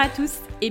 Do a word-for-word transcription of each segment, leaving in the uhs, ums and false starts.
Bonjour à tous et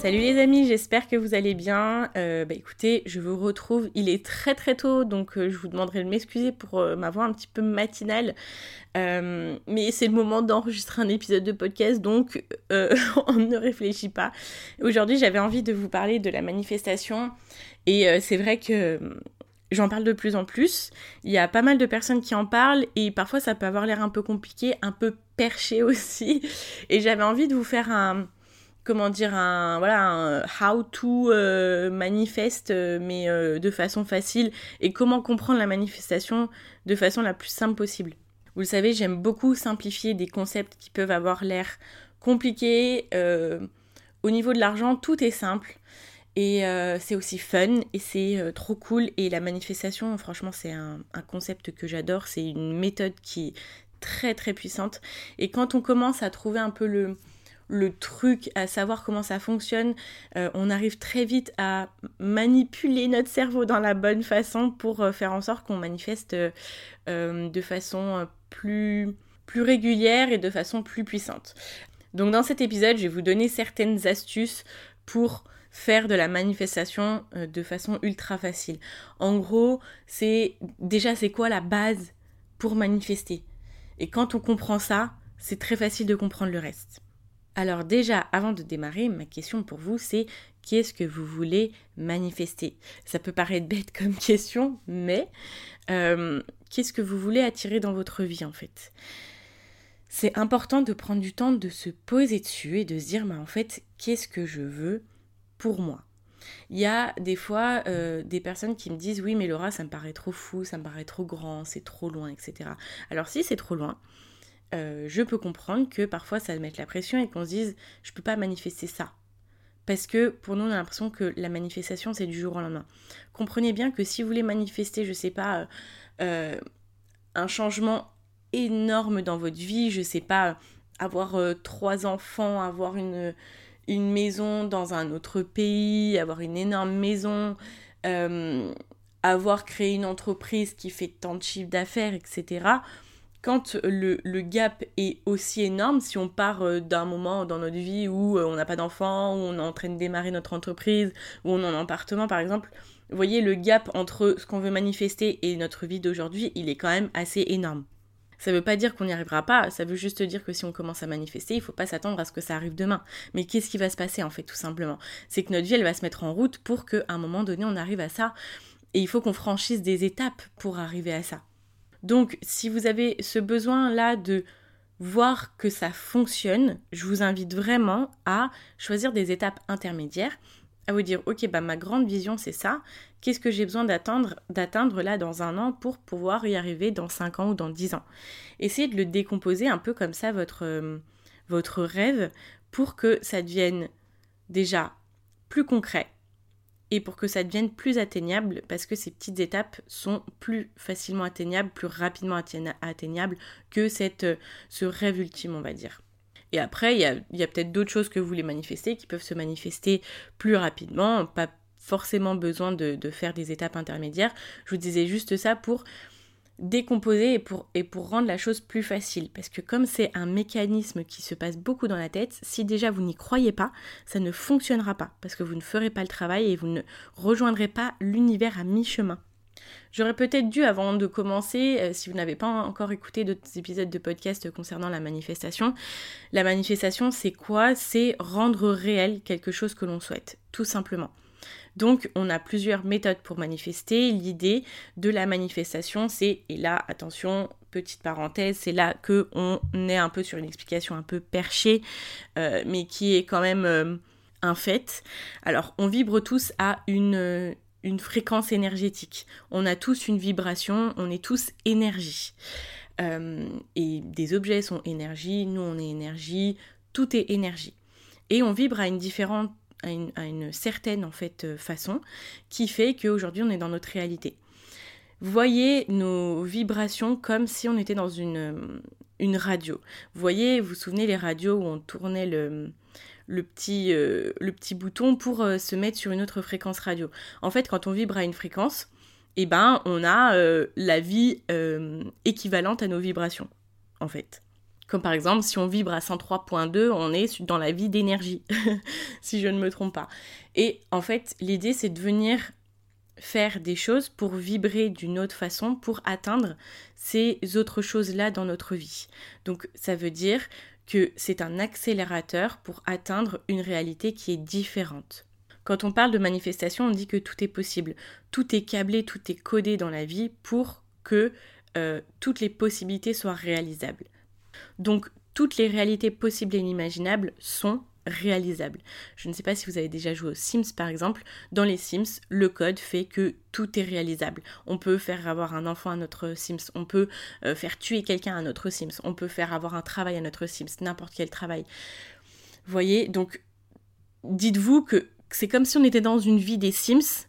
Salut les amis, j'espère que vous allez bien. Euh, bah écoutez, je vous retrouve, il est très très tôt, donc euh, je vous demanderai de m'excuser pour euh, ma voix un petit peu matinale. Euh, mais c'est le moment d'enregistrer un épisode de podcast, donc euh, on ne réfléchit pas. Aujourd'hui, j'avais envie de vous parler de la manifestation et euh, c'est vrai que... J'en parle de plus en plus, il y a pas mal de personnes qui en parlent et parfois ça peut avoir l'air un peu compliqué, un peu perché aussi. Et j'avais envie de vous faire un, comment dire, un, voilà, un how to euh, manifeste mais euh, de façon facile et comment comprendre la manifestation de façon la plus simple possible. Vous le savez, j'aime beaucoup simplifier des concepts qui peuvent avoir l'air compliqués. Euh, au niveau de l'argent, tout est simple. Et euh, c'est aussi fun et c'est euh, trop cool. Et la manifestation, franchement, c'est un, un concept que j'adore. C'est une méthode qui est très très puissante. Et quand on commence à trouver un peu le, le truc, à savoir comment ça fonctionne, euh, on arrive très vite à manipuler notre cerveau dans la bonne façon pour euh, faire en sorte qu'on manifeste euh, euh, de façon plus, plus régulière et de façon plus puissante. Donc dans cet épisode, je vais vous donner certaines astuces pour... faire de la manifestation de façon ultra facile. En gros, c'est déjà c'est quoi la base pour manifester ? Et quand on comprend ça, c'est très facile de comprendre le reste. Alors déjà, avant de démarrer, ma question pour vous, c'est qu'est-ce que vous voulez manifester ? Ça peut paraître bête comme question, mais euh, qu'est-ce que vous voulez attirer dans votre vie en fait ? C'est important de prendre du temps de se poser dessus et de se dire, bah, en fait, qu'est-ce que je veux ? Pour moi. Il y a des fois euh, des personnes qui me disent « Oui, mais Laura, ça me paraît trop fou, ça me paraît trop grand, c'est trop loin, et cetera » Alors si c'est trop loin, euh, je peux comprendre que parfois ça mette la pression et qu'on se dise « Je peux pas manifester ça. » Parce que pour nous, on a l'impression que la manifestation, c'est du jour au lendemain. Comprenez bien que si vous voulez manifester, je sais pas, euh, un changement énorme dans votre vie, je sais pas, avoir euh, trois enfants, avoir une... une maison dans un autre pays, avoir une énorme maison, euh, avoir créé une entreprise qui fait tant de chiffres d'affaires, et cetera. Quand le, le gap est aussi énorme, si on part d'un moment dans notre vie où on n'a pas d'enfant, où on est en train de démarrer notre entreprise, où on est en appartement par exemple, vous voyez le gap entre ce qu'on veut manifester et notre vie d'aujourd'hui, il est quand même assez énorme. Ça ne veut pas dire qu'on n'y arrivera pas, ça veut juste dire que si on commence à manifester, il ne faut pas s'attendre à ce que ça arrive demain. Mais qu'est-ce qui va se passer en fait tout simplement ? C'est que notre vie elle va se mettre en route pour qu'à un moment donné on arrive à ça et il faut qu'on franchisse des étapes pour arriver à ça. Donc si vous avez ce besoin là de voir que ça fonctionne, je vous invite vraiment à choisir des étapes intermédiaires, à vous dire ok bah ma grande vision c'est ça, qu'est-ce que j'ai besoin d'atteindre, d'atteindre là dans un an pour pouvoir y arriver dans cinq ans ou dans dix ans. Essayez de le décomposer un peu comme ça votre, euh, votre rêve pour que ça devienne déjà plus concret et pour que ça devienne plus atteignable parce que ces petites étapes sont plus facilement atteignables, plus rapidement atteignables que cette, ce rêve ultime on va dire. Et après, il y a, y a peut-être d'autres choses que vous voulez manifester qui peuvent se manifester plus rapidement, pas forcément besoin de, de faire des étapes intermédiaires. Je vous disais juste ça pour décomposer et pour, et pour rendre la chose plus facile. Parce que comme c'est un mécanisme qui se passe beaucoup dans la tête, si déjà vous n'y croyez pas, ça ne fonctionnera pas parce que vous ne ferez pas le travail et vous ne rejoindrez pas l'univers à mi-chemin. J'aurais peut-être dû, avant de commencer, euh, si vous n'avez pas encore écouté d'autres épisodes de podcast concernant la manifestation, la manifestation c'est quoi ? C'est rendre réel quelque chose que l'on souhaite, tout simplement. Donc on a plusieurs méthodes pour manifester, l'idée de la manifestation c'est, et là attention, petite parenthèse, c'est là qu'on est un peu sur une explication un peu perchée, euh, mais qui est quand même euh, un fait. Alors on vibre tous à une... Euh, une fréquence énergétique. On a tous une vibration, on est tous énergie. Euh, et des objets sont énergie, nous on est énergie, tout est énergie. Et on vibre à une différente, à une, à une certaine en fait façon qui fait qu'aujourd'hui on est dans notre réalité. Voyez nos vibrations comme si on était dans une, une radio. Vous voyez, vous vous souvenez les radios où on tournait le, le, petit, euh, le petit bouton pour euh, se mettre sur une autre fréquence radio. En fait, quand on vibre à une fréquence, eh ben, on a euh, la vie euh, équivalente à nos vibrations, en fait. Comme par exemple, si on vibre à cent trois virgule deux, on est dans la vie d'énergie, si je ne me trompe pas. Et en fait, l'idée, c'est de venir faire des choses pour vibrer d'une autre façon, pour atteindre ces autres choses-là dans notre vie. Donc, ça veut dire que c'est un accélérateur pour atteindre une réalité qui est différente. Quand on parle de manifestation, on dit que tout est possible. Tout est câblé, tout est codé dans la vie pour que euh, toutes les possibilités soient réalisables. Donc, toutes les réalités possibles et inimaginables sont réalisables. Je ne sais pas si vous avez déjà joué aux Sims par exemple. Dans les Sims, le code fait que tout est réalisable. On peut faire avoir un enfant à notre Sims, on peut euh, faire tuer quelqu'un à notre Sims, on peut faire avoir un travail à notre Sims, n'importe quel travail. Vous voyez, donc dites-vous que c'est comme si on était dans une vie des Sims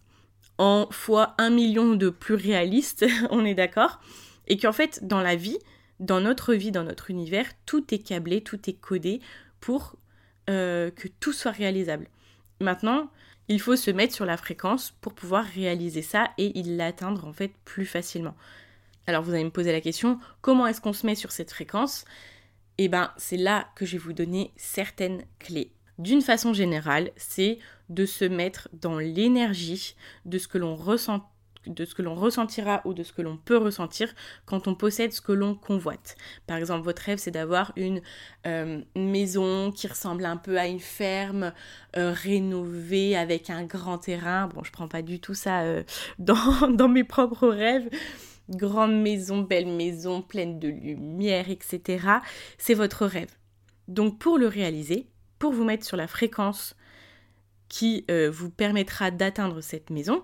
en fois un million de plus réalistes, on est d'accord, et qu'en fait dans la vie, dans notre vie, dans notre univers, tout est câblé, tout est codé pour Euh, que tout soit réalisable. Maintenant, il faut se mettre sur la fréquence pour pouvoir réaliser ça et l'atteindre en fait plus facilement. Alors vous allez me poser la question, comment est-ce qu'on se met sur cette fréquence ? Eh bien, c'est là que je vais vous donner certaines clés. D'une façon générale, c'est de se mettre dans l'énergie de ce que l'on ressent, de ce que l'on ressentira ou de ce que l'on peut ressentir quand on possède ce que l'on convoite. Par exemple, votre rêve, c'est d'avoir une euh, maison qui ressemble un peu à une ferme euh, rénovée avec un grand terrain. Bon, je prends pas du tout ça euh, dans, dans mes propres rêves. Grande maison, belle maison, pleine de lumière, et cetera. C'est votre rêve. Donc, pour le réaliser, pour vous mettre sur la fréquence qui euh, vous permettra d'atteindre cette maison,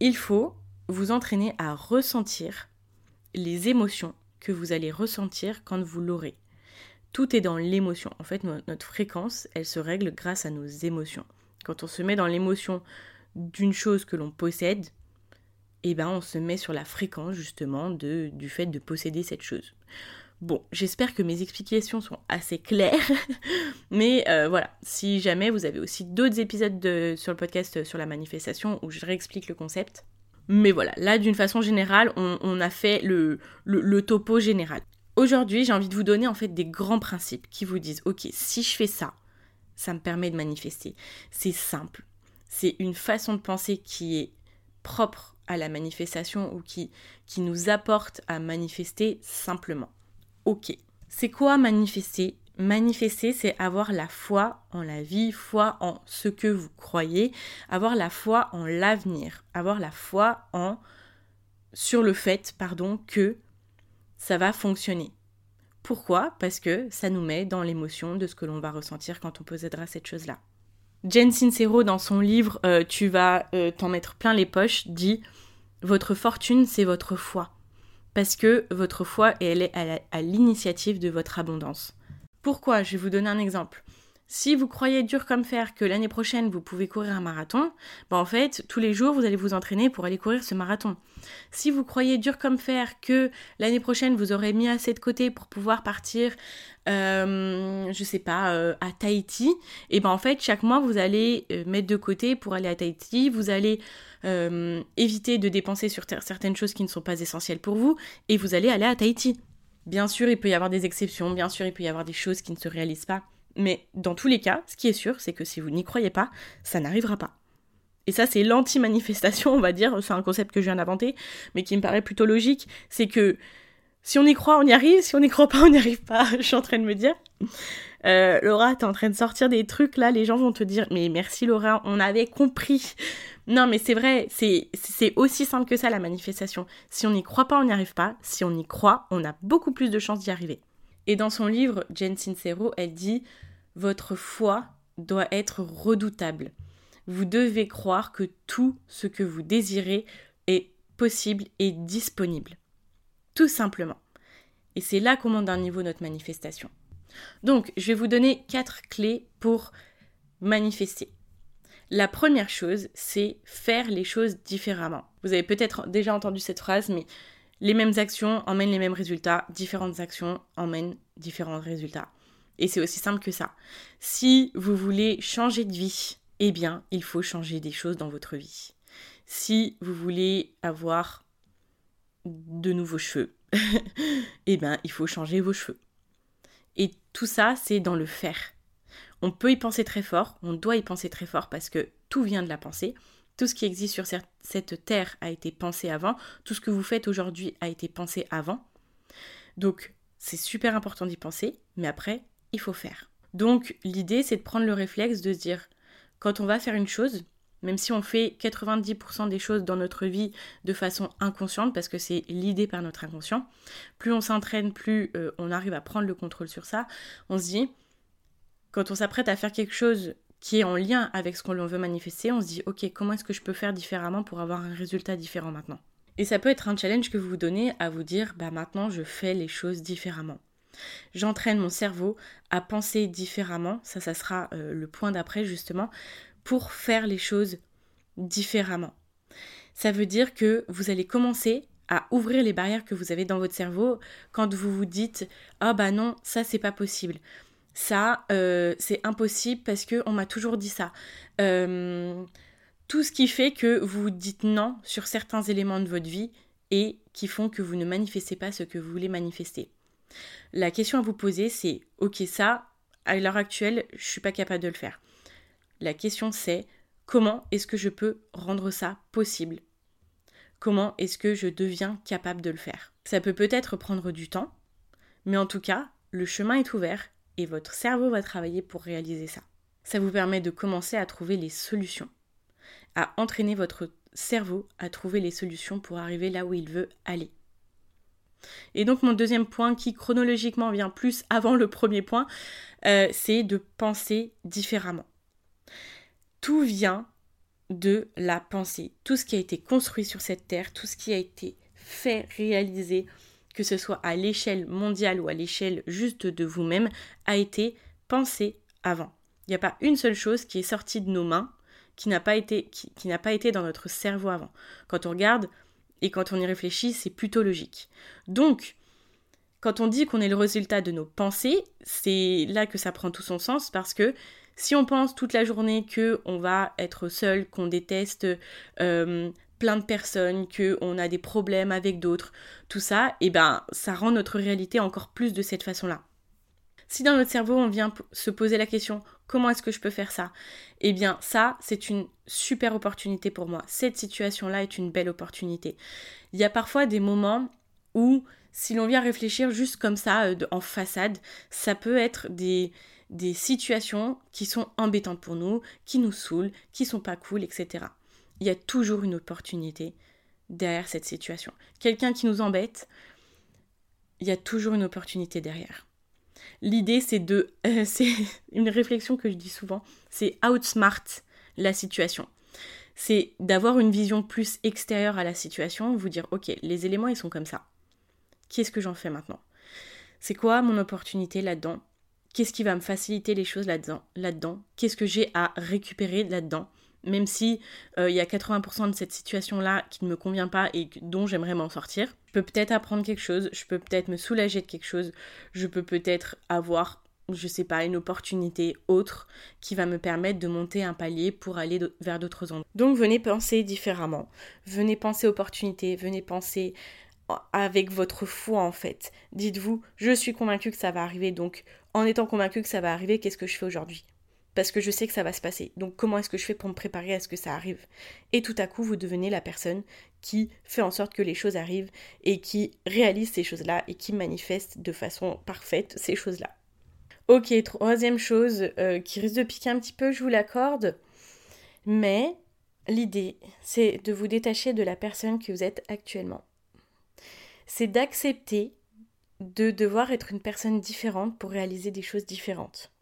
il faut vous entraîner à ressentir les émotions que vous allez ressentir quand vous l'aurez. Tout est dans l'émotion. En fait, notre fréquence, elle se règle grâce à nos émotions. Quand on se met dans l'émotion d'une chose que l'on possède, eh ben, on se met sur la fréquence justement de, du fait de posséder cette chose. Bon, j'espère que mes explications sont assez claires, mais euh, voilà, si jamais vous avez aussi d'autres épisodes de, sur le podcast sur la manifestation où je réexplique le concept. Mais voilà, là d'une façon générale, on, on a fait le, le, le topo général. Aujourd'hui, j'ai envie de vous donner en fait des grands principes qui vous disent, ok, si je fais ça, ça me permet de manifester. C'est simple, c'est une façon de penser qui est propre à la manifestation ou qui, qui nous apporte à manifester simplement. Ok, c'est quoi manifester ? Manifester, c'est avoir la foi en la vie, foi en ce que vous croyez, avoir la foi en l'avenir, avoir la foi en sur le fait, pardon, que ça va fonctionner. Pourquoi ? Parce que ça nous met dans l'émotion de ce que l'on va ressentir quand on possédera cette chose-là. Jen Sincero, dans son livre euh, « Tu vas euh, t'en mettre plein les poches », dit « Votre fortune, c'est votre foi ». Parce que votre foi, elle est à, la, à l'initiative de votre abondance. Pourquoi ? Je vais vous donner un exemple. Si vous croyez dur comme fer que l'année prochaine, vous pouvez courir un marathon, ben en fait, tous les jours, vous allez vous entraîner pour aller courir ce marathon. Si vous croyez dur comme fer que l'année prochaine, vous aurez mis assez de côté pour pouvoir partir, euh, je sais pas, euh, à Tahiti, et ben en fait, chaque mois, vous allez mettre de côté pour aller à Tahiti, vous allez euh, éviter de dépenser sur ter- certaines choses qui ne sont pas essentielles pour vous, et vous allez aller à Tahiti. Bien sûr, il peut y avoir des exceptions, bien sûr, il peut y avoir des choses qui ne se réalisent pas. Mais dans tous les cas, ce qui est sûr, c'est que si vous n'y croyez pas, ça n'arrivera pas. Et ça, c'est l'anti-manifestation, on va dire. C'est un concept que je viens d'inventer, mais qui me paraît plutôt logique. C'est que si on y croit, on y arrive. Si on n'y croit pas, on n'y arrive pas. Je suis en train de me dire. Euh, Laura, t'es en train de sortir des trucs, là. Les gens vont te dire, mais merci Laura, on avait compris. Non, mais c'est vrai, c'est, c'est aussi simple que ça, la manifestation. Si on n'y croit pas, on n'y arrive pas. Si on y croit, on a beaucoup plus de chances d'y arriver. Et dans son livre, Jane Sincero, elle dit « Votre foi doit être redoutable. Vous devez croire que tout ce que vous désirez est possible et disponible. » Tout simplement. Et c'est là qu'on monte d'un niveau notre manifestation. Donc, je vais vous donner quatre clés pour manifester. La première chose, c'est faire les choses différemment. Vous avez peut-être déjà entendu cette phrase, mais les mêmes actions emmènent les mêmes résultats, différentes actions emmènent différents résultats. Et c'est aussi simple que ça. Si vous voulez changer de vie, eh bien, il faut changer des choses dans votre vie. Si vous voulez avoir de nouveaux cheveux, eh bien, il faut changer vos cheveux. Et tout ça, c'est dans le faire. On peut y penser très fort, on doit y penser très fort parce que tout vient de la pensée. Tout ce qui existe sur cette terre a été pensé avant. Tout ce que vous faites aujourd'hui a été pensé avant. Donc, c'est super important d'y penser, mais après, il faut faire. Donc, l'idée, c'est de prendre le réflexe de se dire, quand on va faire une chose, même si on fait quatre-vingt-dix pour cent des choses dans notre vie de façon inconsciente, parce que c'est l'idée par notre inconscient, plus on s'entraîne, plus euh, on arrive à prendre le contrôle sur ça, on se dit, quand on s'apprête à faire quelque chose qui est en lien avec ce qu'on veut manifester, on se dit, ok, comment est-ce que je peux faire différemment pour avoir un résultat différent maintenant ? Et ça peut être un challenge que vous vous donnez à vous dire, bah maintenant je fais les choses différemment. J'entraîne mon cerveau à penser différemment, ça, ça sera euh, le point d'après justement, pour faire les choses différemment. Ça veut dire que vous allez commencer à ouvrir les barrières que vous avez dans votre cerveau quand vous vous dites « Ah bah non, ça c'est pas possible, ça euh, c'est impossible parce qu'on m'a toujours dit ça euh, ». Tout ce qui fait que vous dites non sur certains éléments de votre vie et qui font que vous ne manifestez pas ce que vous voulez manifester. La question à vous poser, c'est « Ok, ça, à l'heure actuelle, je ne suis pas capable de le faire ». La question, c'est « Comment est-ce que je peux rendre ça possible ? Comment est-ce que je deviens capable de le faire ?» Ça peut peut-être prendre du temps, mais en tout cas, le chemin est ouvert et votre cerveau va travailler pour réaliser ça. Ça vous permet de commencer à trouver les solutions, à entraîner votre cerveau à trouver les solutions pour arriver là où il veut aller. Et donc mon deuxième point, qui chronologiquement vient plus avant le premier point, euh, c'est de penser différemment. Tout vient de la pensée. Tout ce qui a été construit sur cette terre, tout ce qui a été fait, réalisé, que ce soit à l'échelle mondiale ou à l'échelle juste de vous-même, a été pensé avant. Il n'y a pas une seule chose qui est sortie de nos mains, qui n'a pas été, qui, qui n'a pas été dans notre cerveau avant. Quand on regarde et quand on y réfléchit, c'est plutôt logique. Donc, quand on dit qu'on est le résultat de nos pensées, c'est là que ça prend tout son sens, parce que si on pense toute la journée qu'on va être seul, qu'on déteste euh, plein de personnes, qu'on a des problèmes avec d'autres, tout ça, et ben ça rend notre réalité encore plus de cette façon-là. Si dans notre cerveau, on vient se poser la question « Comment est-ce que je peux faire ça ?» Eh bien, ça, c'est une super opportunité pour moi. Cette situation-là est une belle opportunité. Il y a parfois des moments où, si l'on vient réfléchir juste comme ça, en façade, ça peut être des, des situations qui sont embêtantes pour nous, qui nous saoulent, qui sont pas cool, et cetera. Il y a toujours une opportunité derrière cette situation. Quelqu'un qui nous embête, il y a toujours une opportunité derrière. L'idée, c'est de... Euh, c'est une réflexion que je dis souvent, c'est outsmart la situation. C'est d'avoir une vision plus extérieure à la situation, vous dire, ok, les éléments, ils sont comme ça. Qu'est-ce que j'en fais maintenant ? C'est quoi mon opportunité là-dedans ? Qu'est-ce qui va me faciliter les choses là-dedans, là-dedans ? Qu'est-ce que j'ai à récupérer là-dedans ? Même si euh, il y a quatre-vingts pour cent de cette situation-là qui ne me convient pas et dont j'aimerais m'en sortir, je peux peut-être apprendre quelque chose, je peux peut-être me soulager de quelque chose, je peux peut-être avoir, je sais pas, une opportunité autre qui va me permettre de monter un palier pour aller d- vers d'autres endroits. Donc venez penser différemment, venez penser opportunité, venez penser avec votre foi en fait. Dites-vous, je suis convaincue que ça va arriver, donc en étant convaincue que ça va arriver, qu'est-ce que je fais aujourd'hui ? Parce que je sais que ça va se passer. Donc comment est-ce que je fais pour me préparer à ce que ça arrive ? Et tout à coup, vous devenez la personne qui fait en sorte que les choses arrivent et qui réalise ces choses-là et qui manifeste de façon parfaite ces choses-là. Ok, troisième chose euh, qui risque de piquer un petit peu, je vous l'accorde. Mais l'idée, c'est de vous détacher de la personne que vous êtes actuellement. C'est d'accepter de devoir être une personne différente pour réaliser des choses différentes.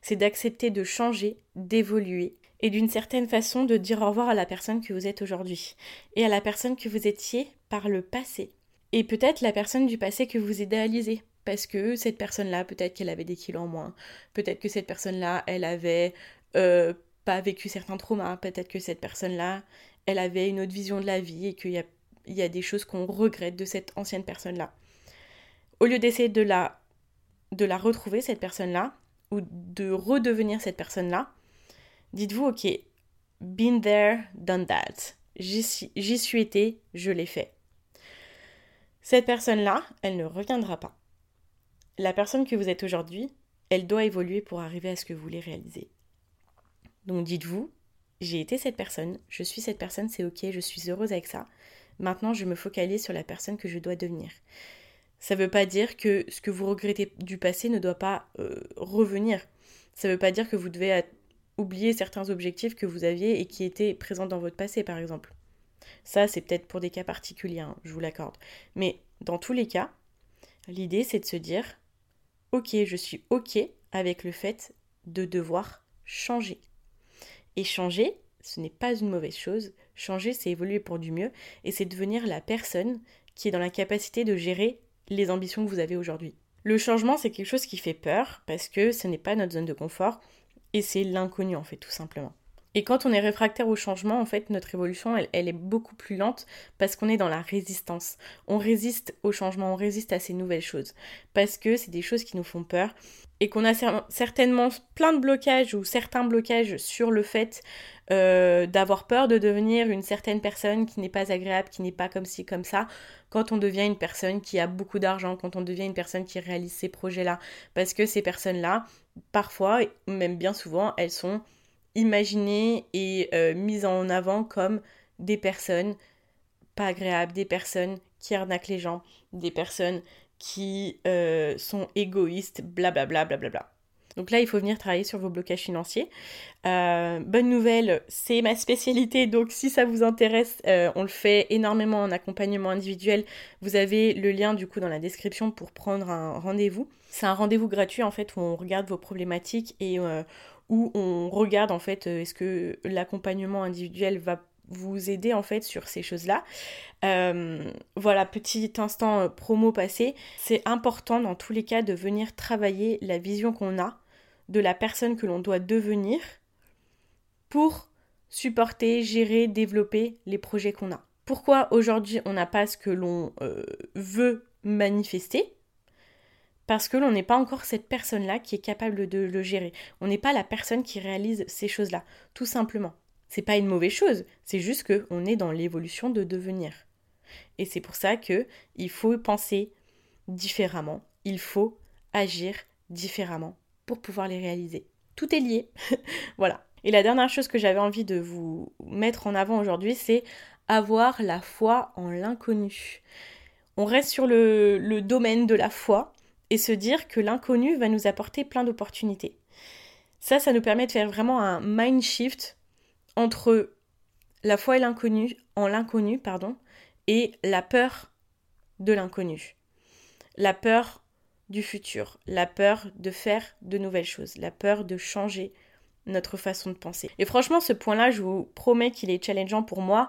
C'est d'accepter de changer, d'évoluer et d'une certaine façon de dire au revoir à la personne que vous êtes aujourd'hui et à la personne que vous étiez par le passé. Et peut-être la personne du passé que vous idéalisez, parce que cette personne-là, peut-être qu'elle avait des kilos en moins, peut-être que cette personne-là, elle avait euh, pas vécu certains traumas. Peut-être que cette personne-là, elle avait une autre vision de la vie et qu'il y a, il y a des choses qu'on regrette de cette ancienne personne-là. Au lieu d'essayer de la, de la retrouver, cette personne-là, ou de redevenir cette personne-là, dites-vous, ok, been there, done that. J'y suis, j'y suis été, je l'ai fait. Cette personne-là, elle ne reviendra pas. La personne que vous êtes aujourd'hui, elle doit évoluer pour arriver à ce que vous voulez réaliser. Donc dites-vous, j'ai été cette personne, je suis cette personne, c'est ok, je suis heureuse avec ça. Maintenant, je me focalise sur la personne que je dois devenir. Ça ne veut pas dire que ce que vous regrettez du passé ne doit pas euh, revenir. Ça ne veut pas dire que vous devez at- oublier certains objectifs que vous aviez et qui étaient présents dans votre passé, par exemple. Ça, c'est peut-être pour des cas particuliers, hein, je vous l'accorde. Mais dans tous les cas, l'idée, c'est de se dire « Ok, je suis ok avec le fait de devoir changer. » Et changer, ce n'est pas une mauvaise chose. Changer, c'est évoluer pour du mieux et c'est devenir la personne qui est dans la capacité de gérer les ambitions que vous avez aujourd'hui. Le changement, c'est quelque chose qui fait peur parce que ce n'est pas notre zone de confort et c'est l'inconnu, en fait, tout simplement. Et quand on est réfractaire au changement, en fait, notre évolution, elle, elle est beaucoup plus lente parce qu'on est dans la résistance. On résiste au changement, on résiste à ces nouvelles choses parce que c'est des choses qui nous font peur et qu'on a cer- certainement plein de blocages ou certains blocages sur le fait euh, d'avoir peur de devenir une certaine personne qui n'est pas agréable, qui n'est pas comme ci, comme ça, quand on devient une personne qui a beaucoup d'argent, quand on devient une personne qui réalise ces projets-là. Parce que ces personnes-là, parfois, même bien souvent, elles sont imaginées et euh, mises en avant comme des personnes pas agréables, des personnes qui arnaquent les gens, des personnes qui euh, sont égoïstes, blablabla, blablabla. Donc là, il faut venir travailler sur vos blocages financiers. Euh, bonne nouvelle, c'est ma spécialité, donc si ça vous intéresse, euh, on le fait énormément en accompagnement individuel. Vous avez le lien du coup dans la description pour prendre un rendez-vous. C'est un rendez-vous gratuit en fait où on regarde vos problématiques et euh, où on regarde en fait est-ce que l'accompagnement individuel va vous aider en fait sur ces choses-là. Euh, voilà, petit instant promo passé. C'est important dans tous les cas de venir travailler la vision qu'on a de la personne que l'on doit devenir pour supporter, gérer, développer les projets qu'on a. Pourquoi aujourd'hui on n'a pas ce que l'on euh, veut manifester ? Parce que l'on n'est pas encore cette personne-là qui est capable de le gérer. On n'est pas la personne qui réalise ces choses-là, tout simplement. C'est pas une mauvaise chose, c'est juste qu'on est dans l'évolution de devenir. Et c'est pour ça qu'il faut penser différemment, il faut agir différemment pour pouvoir les réaliser. Tout est lié, voilà. Et la dernière chose que j'avais envie de vous mettre en avant aujourd'hui, c'est avoir la foi en l'inconnu. On reste sur le, le domaine de la foi, et se dire que l'inconnu va nous apporter plein d'opportunités. Ça, ça nous permet de faire vraiment un mind shift entre la foi et l'inconnu, en l'inconnu, pardon, et la peur de l'inconnu. La peur du futur, la peur de faire de nouvelles choses, la peur de changer notre façon de penser. Et franchement, ce point-là, je vous promets qu'il est challengeant pour moi.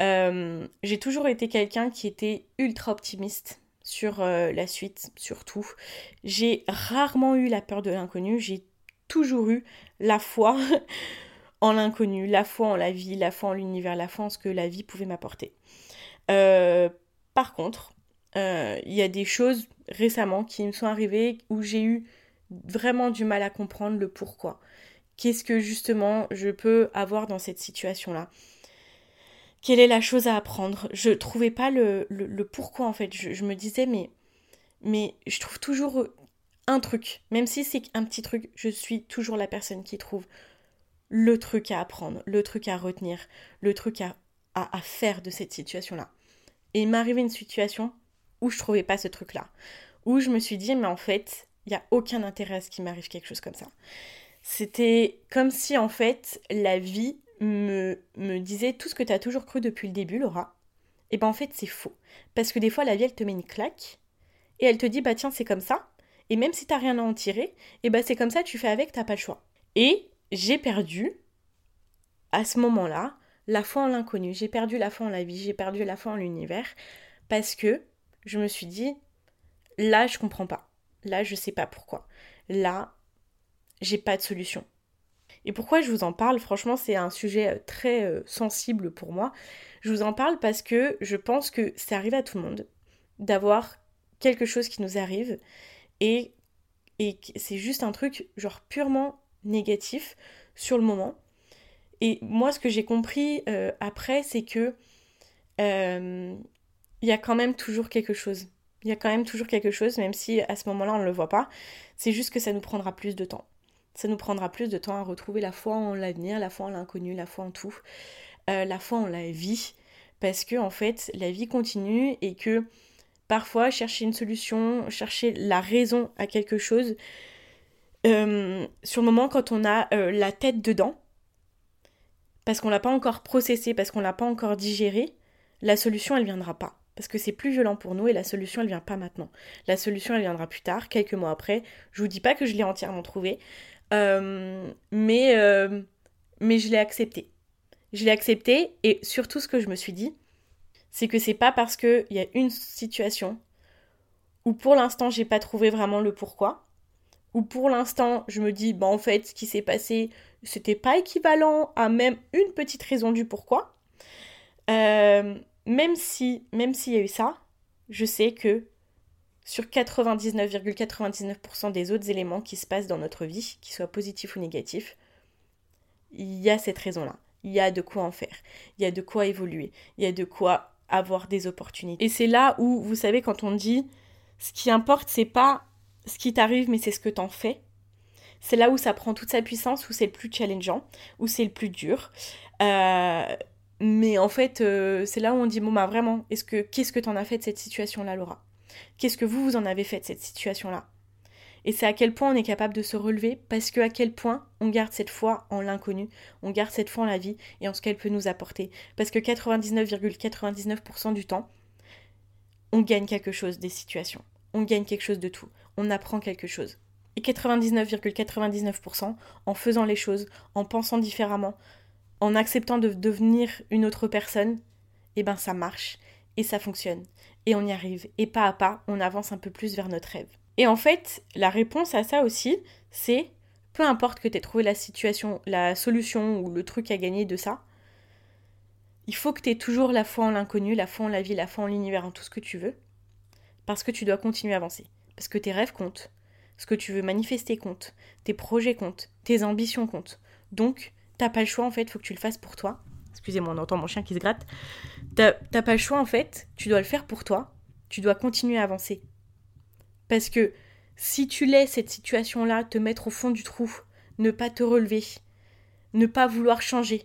Euh, j'ai toujours été quelqu'un qui était ultra optimiste sur euh, la suite, surtout. J'ai rarement eu la peur de l'inconnu, j'ai toujours eu la foi en l'inconnu, la foi en la vie, la foi en l'univers, la foi en ce que la vie pouvait m'apporter. Euh, par contre, il euh, y a des choses récemment qui me sont arrivées où j'ai eu vraiment du mal à comprendre le pourquoi. Qu'est-ce que justement je peux avoir dans cette situation-là ? Quelle est la chose à apprendre ? Je trouvais pas le, le, le pourquoi en fait. Je, je me disais mais, mais je trouve toujours un truc. Même si c'est un petit truc, je suis toujours la personne qui trouve le truc à apprendre, le truc à retenir, le truc à, à, à faire de cette situation-là. Et il m'est arrivé une situation où je trouvais pas ce truc-là. Où je me suis dit mais en fait, il n'y a aucun intérêt à ce qu'il m'arrive quelque chose comme ça. C'était comme si en fait la vie Me, me disait tout ce que tu as toujours cru depuis le début, Laura, et ben en fait c'est faux. Parce que des fois la vie elle te met une claque et elle te dit bah tiens c'est comme ça, et même si t'as rien à en tirer, et ben c'est comme ça, tu fais avec, t'as pas le choix. Et j'ai perdu à ce moment-là la foi en l'inconnu, j'ai perdu la foi en la vie, j'ai perdu la foi en l'univers parce que je me suis dit là je comprends pas, là je sais pas pourquoi, là j'ai pas de solution. Et pourquoi je vous en parle ? Franchement, c'est un sujet très sensible pour moi. Je vous en parle parce que je pense que ça arrive à tout le monde d'avoir quelque chose qui nous arrive et, et c'est juste un truc genre purement négatif sur le moment. Et moi, ce que j'ai compris euh, après, c'est que euh, y a quand même toujours quelque chose. Il y a quand même toujours quelque chose, même si à ce moment-là, on ne le voit pas. C'est juste que ça nous prendra plus de temps. Ça nous prendra plus de temps à retrouver la foi en l'avenir, la foi en l'inconnu, la foi en tout, euh, la foi en la vie. Parce que, en fait, la vie continue et que parfois, chercher une solution, chercher la raison à quelque chose, euh, sur le moment, quand on a euh, la tête dedans, parce qu'on ne l'a pas encore processé, parce qu'on ne l'a pas encore digéré, la solution, elle ne viendra pas. Parce que c'est plus violent pour nous et la solution, elle vient pas maintenant. La solution, elle viendra plus tard, quelques mois après. Je vous dis pas que je l'ai entièrement trouvée, euh, mais, euh, mais je l'ai acceptée. Je l'ai acceptée et surtout ce que je me suis dit, c'est que c'est pas parce qu'il y a une situation où pour l'instant, j'ai pas trouvé vraiment le pourquoi, où pour l'instant, je me dis, bah en fait, ce qui s'est passé, c'était pas équivalent à même une petite raison du pourquoi. Euh... Même si, même s'il y a eu ça, je sais que sur quatre-vingt-dix-neuf virgule quatre-vingt-dix-neuf pour cent des autres éléments qui se passent dans notre vie, qu'ils soient positifs ou négatifs, il y a cette raison-là. Il y a de quoi en faire. Il y a de quoi évoluer. Il y a de quoi avoir des opportunités. Et c'est là où, vous savez, quand on dit « ce qui importe, c'est pas ce qui t'arrive, mais c'est ce que t'en fais », c'est là où ça prend toute sa puissance, où c'est le plus challengeant, où c'est le plus dur. Euh... Mais en fait, euh, c'est là où on dit, bon bah vraiment, est-ce que, qu'est-ce que t'en as fait de cette situation-là, Laura ? Qu'est-ce que vous, vous en avez fait de cette situation-là ? Et c'est à quel point on est capable de se relever, parce que à quel point on garde cette foi en l'inconnu, on garde cette foi en la vie et en ce qu'elle peut nous apporter. Parce que quatre-vingt-dix-neuf virgule quatre-vingt-dix-neuf pour cent du temps, on gagne quelque chose des situations, on gagne quelque chose de tout, on apprend quelque chose. Et quatre-vingt-dix-neuf virgule quatre-vingt-dix-neuf pour cent en faisant les choses, en pensant différemment, en acceptant de devenir une autre personne, eh ben ça marche et ça fonctionne. Et on y arrive. Et pas à pas, on avance un peu plus vers notre rêve. Et en fait, la réponse à ça aussi, c'est peu importe que tu aies trouvé la situation, la solution ou le truc à gagner de ça, il faut que tu aies toujours la foi en l'inconnu, la foi en la vie, la foi en l'univers, en tout ce que tu veux, parce que tu dois continuer à avancer. Parce que tes rêves comptent, ce que tu veux manifester compte, tes projets comptent, tes ambitions comptent. Donc, t'as pas le choix en fait, faut que tu le fasses pour toi. Excusez-moi, on entend mon chien qui se gratte. T'as, t'as pas le choix en fait, tu dois le faire pour toi. Tu dois continuer à avancer. Parce que si tu laisses cette situation-là te mettre au fond du trou, ne pas te relever, ne pas vouloir changer,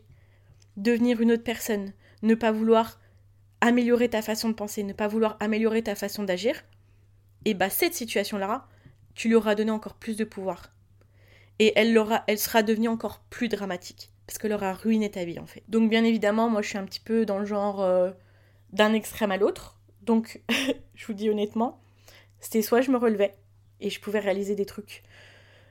devenir une autre personne, ne pas vouloir améliorer ta façon de penser, ne pas vouloir améliorer ta façon d'agir, et bah cette situation-là, tu lui auras donné encore plus de pouvoir. Et elle, elle sera devenue encore plus dramatique, parce qu'elle aura ruiné ta vie en fait. Donc bien évidemment, moi je suis un petit peu dans le genre euh, d'un extrême à l'autre, donc je vous dis honnêtement, c'était soit je me relevais, et je pouvais réaliser des trucs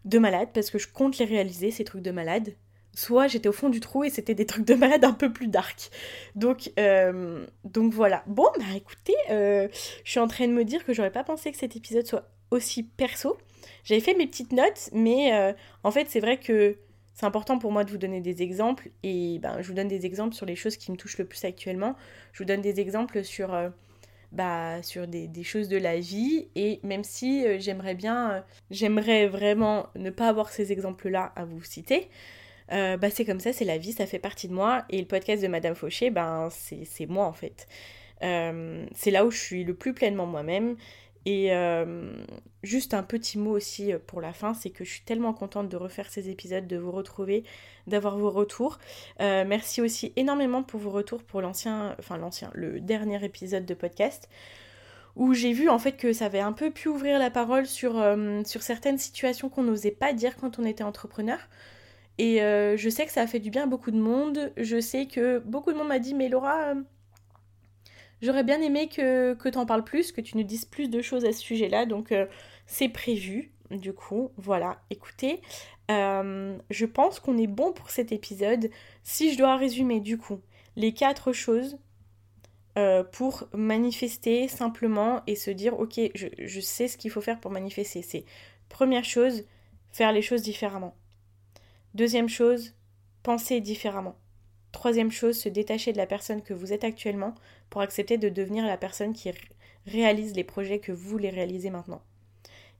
de malade, parce que je compte les réaliser, ces trucs de malade, soit j'étais au fond du trou et c'était des trucs de malade un peu plus dark. Donc, euh, donc voilà. Bon bah écoutez, euh, je suis en train de me dire que j'aurais pas pensé que cet épisode soit aussi perso. J'avais fait mes petites notes, mais euh, en fait, c'est vrai que c'est important pour moi de vous donner des exemples. Et ben, je vous donne des exemples sur les choses qui me touchent le plus actuellement. Je vous donne des exemples sur, euh, bah, sur des, des choses de la vie. Et même si euh, j'aimerais bien, euh, j'aimerais vraiment ne pas avoir ces exemples-là à vous citer, euh, bah, c'est comme ça, c'est la vie, ça fait partie de moi. Et le podcast de Madame Fauché, ben, c'est, c'est moi en fait. Euh, c'est là où je suis le plus pleinement moi-même. Et euh, juste un petit mot aussi pour la fin, c'est que je suis tellement contente de refaire ces épisodes, de vous retrouver, d'avoir vos retours. Euh, merci aussi énormément pour vos retours pour l'ancien, enfin l'ancien, le dernier épisode de podcast, où j'ai vu en fait que ça avait un peu pu ouvrir la parole sur, euh, sur certaines situations qu'on n'osait pas dire quand on était entrepreneur. Et euh, je sais que ça a fait du bien à beaucoup de monde. Je sais que beaucoup de monde m'a dit « mais Laura... » J'aurais bien aimé que, que t'en parles plus, que tu nous dises plus de choses à ce sujet-là, donc euh, c'est prévu, du coup, voilà, écoutez, euh, je pense qu'on est bon pour cet épisode. Si je dois résumer, du coup, les quatre choses euh, pour manifester simplement et se dire, ok, je, je sais ce qu'il faut faire pour manifester, c'est première chose, faire les choses différemment. Deuxième chose, pensez différemment. Troisième chose, se détacher de la personne que vous êtes actuellement pour accepter de devenir la personne qui réalise les projets que vous voulez réaliser maintenant.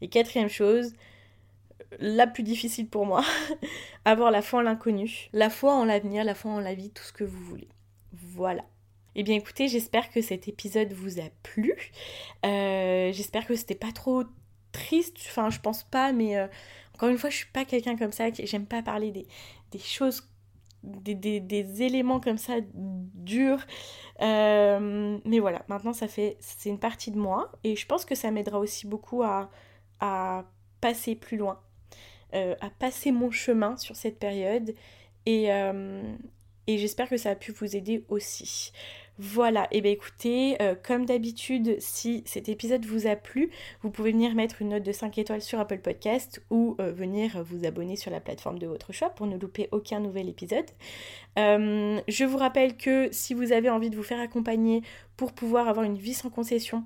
Et quatrième chose, la plus difficile pour moi, avoir la foi en l'inconnu, la foi en l'avenir, la foi en la vie, tout ce que vous voulez. Voilà. Eh bien écoutez, j'espère que cet épisode vous a plu. Euh, j'espère que c'était pas trop triste, enfin je pense pas, mais euh, encore une fois, je suis pas quelqu'un comme ça, j'aime pas parler des, des choses, des, des, des éléments comme ça durs. Euh, mais voilà, maintenant ça fait, c'est une partie de moi et je pense que ça m'aidera aussi beaucoup à, à passer plus loin, euh, à passer mon chemin sur cette période et, euh, et j'espère que ça a pu vous aider aussi. Voilà, et bien écoutez, euh, comme d'habitude, si cet épisode vous a plu, vous pouvez venir mettre une note de cinq étoiles sur Apple Podcast ou euh, venir vous abonner sur la plateforme de votre choix pour ne louper aucun nouvel épisode. Euh, je vous rappelle que si vous avez envie de vous faire accompagner pour pouvoir avoir une vie sans concession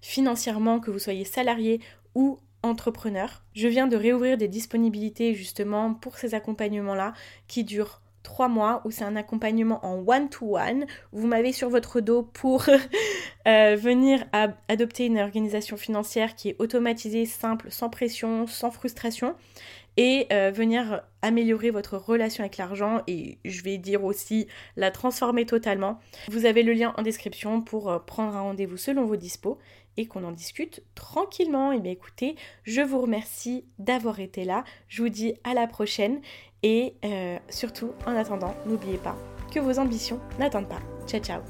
financièrement, que vous soyez salarié ou entrepreneur. Je viens de réouvrir des disponibilités justement pour ces accompagnements-là qui durent trois mois où c'est un accompagnement en one-to-one. Vous m'avez sur votre dos pour euh, venir à adopter une organisation financière qui est automatisée, simple, sans pression, sans frustration et euh, venir améliorer votre relation avec l'argent et je vais dire aussi la transformer totalement. Vous avez le lien en description pour prendre un rendez-vous selon vos dispos et qu'on en discute tranquillement. Et bien écoutez, je vous remercie d'avoir été là, je vous dis à la prochaine et euh, surtout en attendant, n'oubliez pas que vos ambitions n'attendent pas. Ciao ciao.